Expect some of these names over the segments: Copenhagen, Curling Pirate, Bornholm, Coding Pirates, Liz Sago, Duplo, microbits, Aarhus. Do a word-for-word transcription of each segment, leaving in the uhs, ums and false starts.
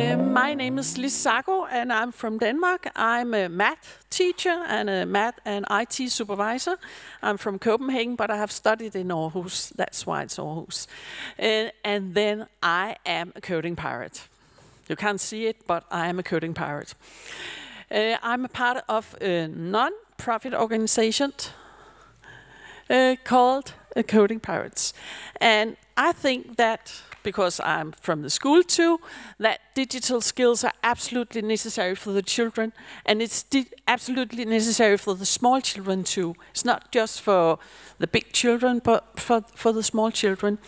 Uh, my name is Liz Sago, and I'm from Denmark. I'm a math teacher and a math and I T supervisor. I'm from Copenhagen, but I have studied in Aarhus. That's why it's Aarhus. Uh, and then I am a coding pirate. You can't see it, but I am a coding pirate. Uh, I'm a part of a non-profit organization uh, called uh, Coding Pirates. And I think that, because I'm from the school too, that digital skills are absolutely necessary for the children, and it's absolutely necessary for the small children too. It's not just for the big children, but for, for the small children.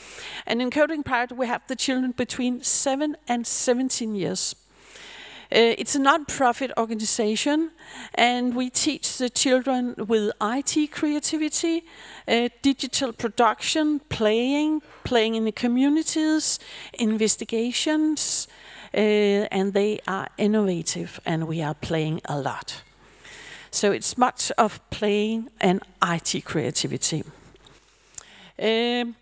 And in Coding Pirate, we have the children between seven and seventeen years. Uh, it's a non-profit organization, and we teach the children with I T creativity, uh, digital production, playing, playing in the communities, investigations, uh, and they are innovative, and we are playing a lot. So it's much of playing and I T creativity. Um,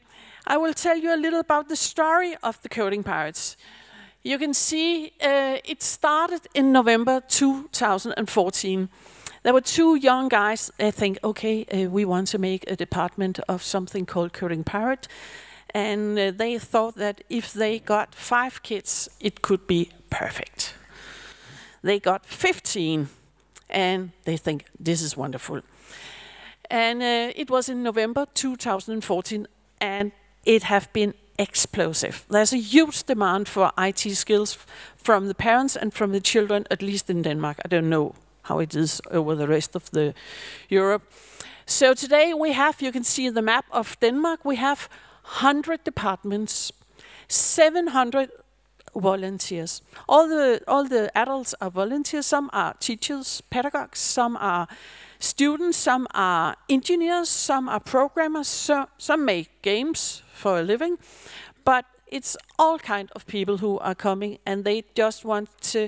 I will tell you a little about the story of the Coding Pirates. You can see uh, it started in November two thousand fourteen. There were two young guys. I think, okay, uh, we want to make a department of something called Curling Pirate. And uh, they thought that if they got five kids, it could be perfect. They got fifteen, and they think, this is wonderful. And uh, it was in November two thousand fourteen, and it have been explosive. There's a huge demand for I T skills from the parents and from the children, at least in Denmark. I don't know how it is over the rest of the Europe. So today we have, you can see the map of Denmark, we have one hundred departments, seven hundred volunteers. All the, all the adults are volunteers. Some are teachers, pedagogues, some are students, some are engineers, some are programmers, so some make games for a living, but it's all kind of people who are coming, and they just want to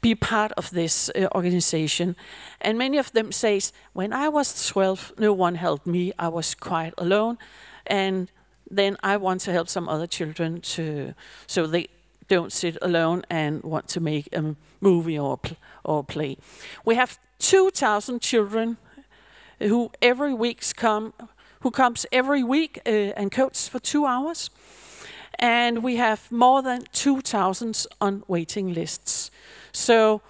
be part of this uh, organization. And many of them says, when I was twelve, no one helped me, I was quite alone, and then I want to help some other children to, so they don't sit alone and want to make a movie or pl or play. We have two thousand children who every weeks come, who comes every week uh, and coaches for two hours, and we have more than two thousand on waiting lists. So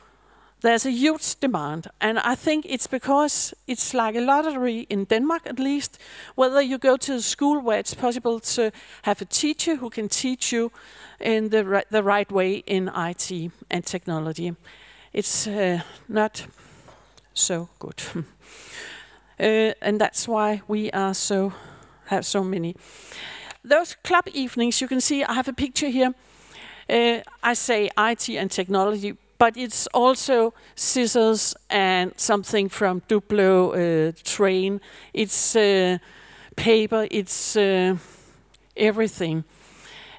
there's a huge demand, and I think it's because it's like a lottery in Denmark, at least, whether you go to a school where it's possible to have a teacher who can teach you in the, ri the right way in I T and technology. It's uh, not so good. Uh, and that's why we are so have so many. Those club evenings, you can see, I have a picture here. Uh, I say I T and technology, but it's also scissors and something from Duplo, uh, train. It's uh, paper, it's uh, everything.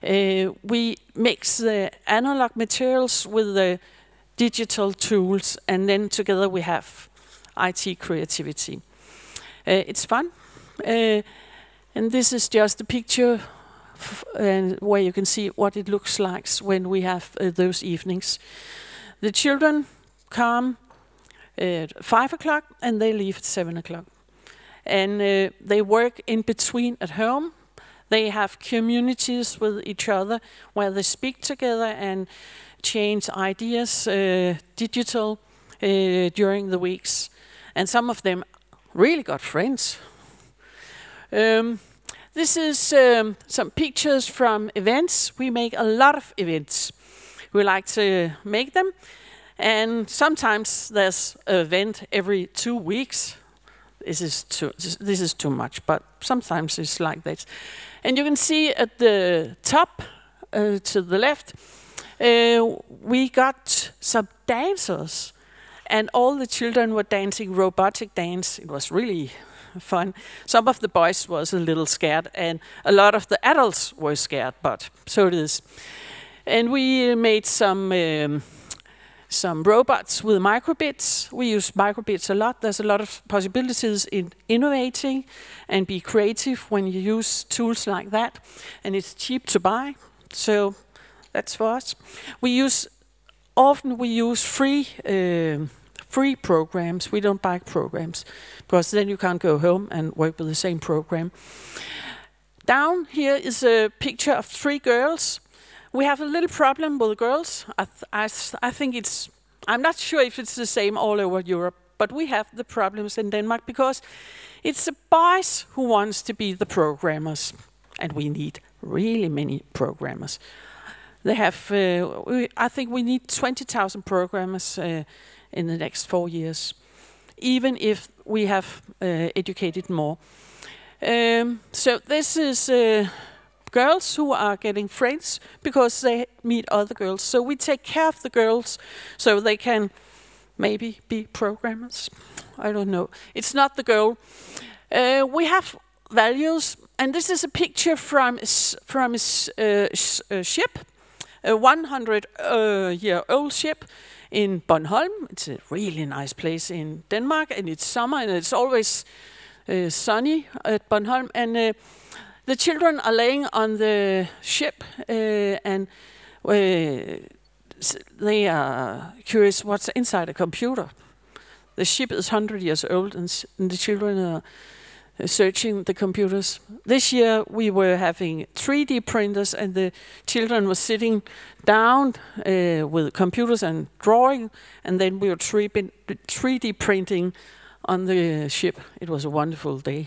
Uh, we mix the analog materials with the digital tools, and then together we have I T creativity. Uh, it's fun, uh, and this is just a picture f and where you can see what it looks like when we have uh, those evenings. The children come at five o'clock, and they leave at seven o'clock. And uh, they work in between at home. They have communities with each other where they speak together and change ideas, uh, digital, uh, during the weeks. And some of them really got friends. Um, this is um, some pictures from events. We make a lot of events. We like to make them, and sometimes there's an event every two weeks. This is too, this is too much, but sometimes it's like this. And you can see at the top, uh, to the left, uh, we got some dancers. And all the children were dancing robotic dance. It was really fun. Some of the boys was a little scared, and a lot of the adults were scared, but so it is. And we made some um, some robots with microbits. We use microbits a lot. There's a lot of possibilities in innovating and be creative when you use tools like that. And it's cheap to buy. So That's for us. We use often we use free uh, free programs. We don't buy programs because then you can't go home and work with the same program. Down here is a picture of three girls. We have a little problem with girls. I, th I, th I think it's. I'm not sure if it's the same all over Europe, but we have the problems in Denmark because it's the boys who wants to be the programmers, and we need really many programmers. They have. Uh, we, I think we need twenty thousand programmers uh, in the next four years, even if we have uh, educated more. Um, so this is uh, girls who are getting friends because they meet other girls. So we take care of the girls so they can maybe be programmers. I don't know. It's not the goal. Uh, we have values, and this is a picture from from a uh, ship, a hundred-year-old uh, ship in Bornholm. It's a really nice place in Denmark, and it's summer, and it's always Uh, sunny at Bornholm, and uh, the children are laying on the ship, uh, and uh, they are curious what's inside a computer. The ship is one hundred years old, and, s and the children are uh, searching the computers. This year we were having three D printers, and the children were sitting down uh, with computers and drawing, and then we were three D printing on the ship. It was a wonderful day.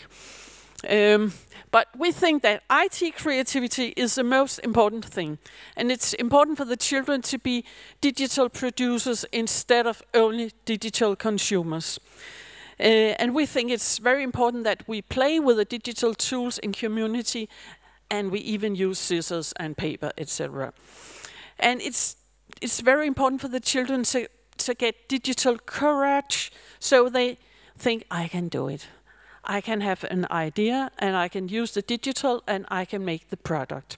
Um, but we think that I T creativity is the most important thing. And it's important for the children to be digital producers instead of only digital consumers. Uh, and we think it's very important that we play with the digital tools in community, and we even use scissors and paper, et cetera. And it's, it's very important for the children to, to get digital courage, so they think, I can do it. I can have an idea, and I can use the digital, and I can make the product.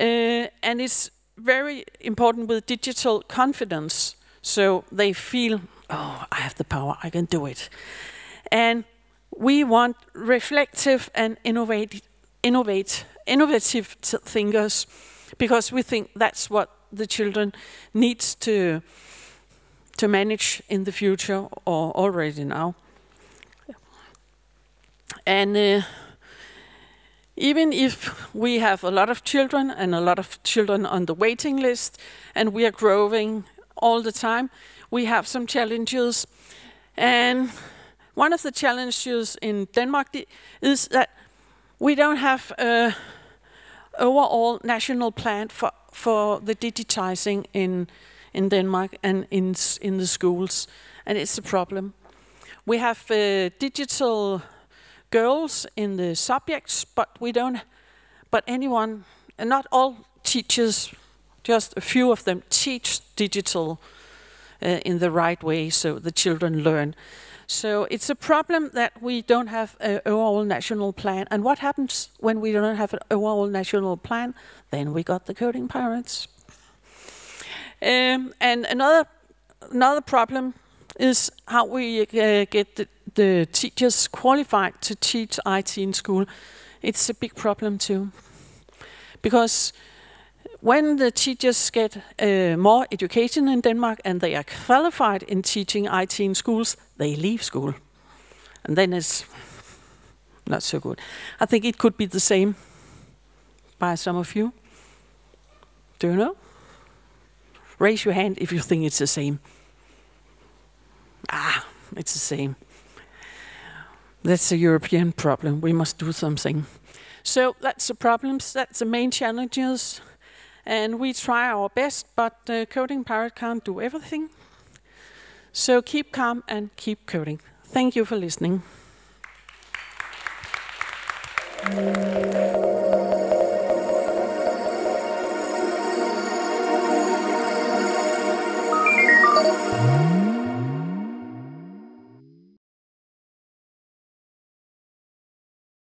Uh, and it's very important with digital confidence, so they feel, oh, I have the power, I can do it. And we want reflective and innovate, innovate, innovative thinkers, because we think that's what the children needs to to manage in the future, or already now. And uh, even if we have a lot of children and a lot of children on the waiting list, and we are growing all the time, we have some challenges. And one of the challenges in Denmark is that we don't have an overall national plan for, for the digitizing in in Denmark and in, in the schools, and it's a problem. We have uh, digital goals in the subjects, but we don't, but anyone, and not all teachers, just a few of them teach digital uh, in the right way, so the children learn. So it's a problem that we don't have an overall national plan, and what happens when we don't have an overall national plan? Then we got the Coding Pirates. Um, and another another problem is how we uh, get the, the teachers qualified to teach I T in school. It's a big problem too, because when the teachers get uh, more education in Denmark and they are qualified in teaching I T in schools, they leave school, and then it's not so good. I think it could be the same by some of you. Do you know? Raise your hand if you think it's the same. Ah, it's the same. That's a European problem. We must do something. So that's the problems. That's the main challenges. And we try our best, but uh, Coding Pirate can't do everything. So keep calm and keep coding. Thank you for listening.